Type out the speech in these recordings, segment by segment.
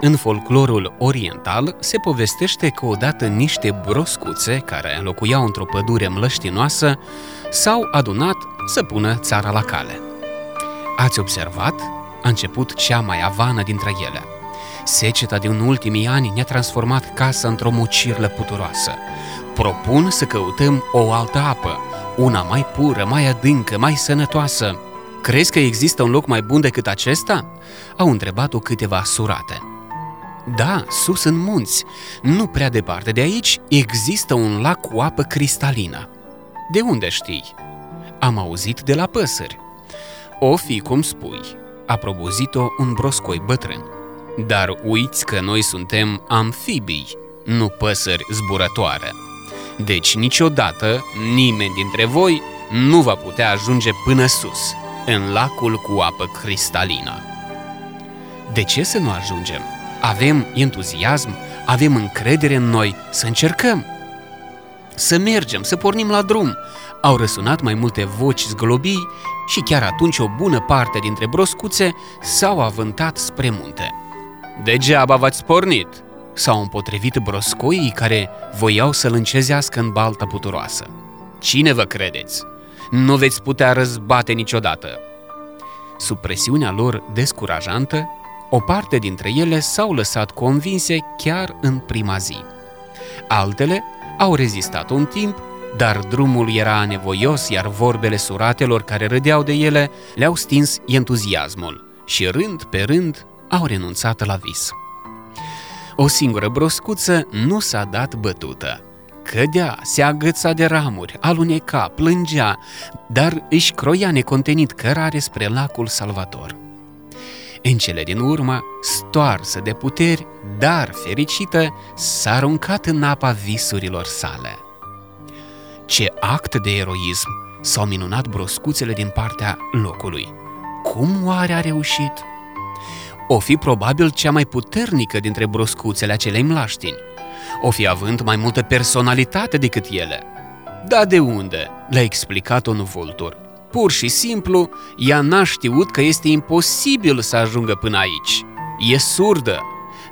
În folclorul oriental se povestește că odată niște broscuțe care înlocuiau într-o pădure mlăștinoasă s-au adunat să pună țara la cale. Ați observat? A început cea mai avană dintre ele. Seceta din ultimii ani ne-a transformat casa într-o mocirlă puturoasă. Propun să căutăm o altă apă, una mai pură, mai adâncă, mai sănătoasă. Crezi că există un loc mai bun decât acesta? Au întrebat-o câteva surate. Da, sus în munți, nu prea departe de aici, există un lac cu apă cristalină. De unde știi? Am auzit de la păsări. O fi cum spui, a probuzit-o un broscoi bătrân. Dar uiți că noi suntem amfibii, nu păsări zburătoare. Deci niciodată nimeni dintre voi nu va putea ajunge până sus, în lacul cu apă cristalină. De ce să nu ajungem? Avem entuziasm, avem încredere în noi, să încercăm, să mergem, să pornim la drum. Au răsunat mai multe voci zglobii și chiar atunci o bună parte dintre broscuțe s-au avântat spre munte. Degeaba v-ați pornit, s-au împotrivit broscoii care voiau să-l încezească în balta puturoasă. Cine vă credeți? Nu veți putea răzbate niciodată. Sub presiunea lor descurajantă, o parte dintre ele s-au lăsat convinse chiar în prima zi. Altele au rezistat un timp, dar drumul era anevoios, iar vorbele suratelor care râdeau de ele le-au stins entuziasmul și rând pe rând au renunțat la vis. O singură broscuță nu s-a dat bătută. Cădea, se agăța de ramuri, aluneca, plângea, dar își croia necontenit cărare spre lacul Salvator. În cele din urmă, stoarsă de puteri, dar fericită, s-a aruncat în apa visurilor sale. Ce act de eroism! S-au minunat broscuțele din partea locului. Cum oare a reușit? O fi probabil cea mai puternică dintre broscuțele acelei mlaștini. O fi având mai multă personalitate decât ele. Da, de unde? Le-a explicat un vultur. Pur și simplu, ea n-a știut că este imposibil să ajungă până aici. E surdă.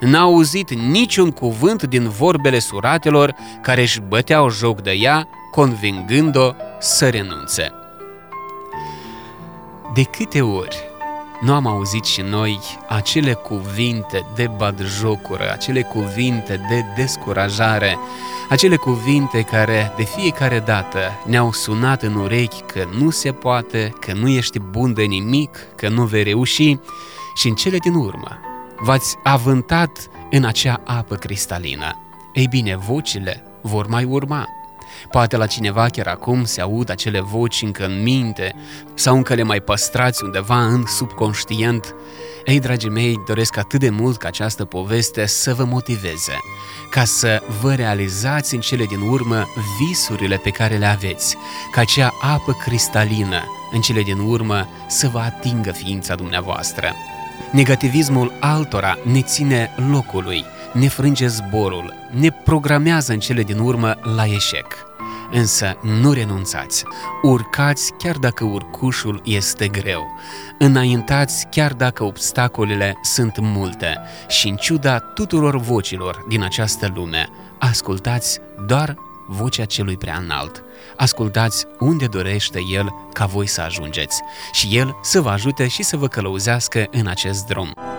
N-a auzit niciun cuvânt din vorbele suratelor care își băteau joc de ea, convingând-o să renunțe. De câte ori nu am auzit și noi acele cuvinte de batjocură, acele cuvinte de descurajare, acele cuvinte care de fiecare dată ne-au sunat în urechi că nu se poate, că nu ești bun de nimic, că nu vei reuși și în cele din urmă v-ați avântat în acea apă cristalină. Ei bine, vocile vor mai urma. Poate la cineva chiar acum se aud acele voci încă în minte sau încă le mai păstrați undeva în subconștient. Ei, dragii mei, doresc atât de mult ca această poveste să vă motiveze, ca să vă realizați în cele din urmă visurile pe care le aveți, ca acea apă cristalină în cele din urmă să vă atingă ființa dumneavoastră. Negativismul altora ne ține locului, ne frânge zborul, ne programează în cele din urmă la eșec. Însă nu renunțați, urcați chiar dacă urcușul este greu, înaintați chiar dacă obstacolele sunt multe și în ciuda tuturor vocilor din această lume, ascultați doar vocea celui prea înalt. Ascultați unde dorește El ca voi să ajungeți și El să vă ajute și să vă călăuzească în acest drum.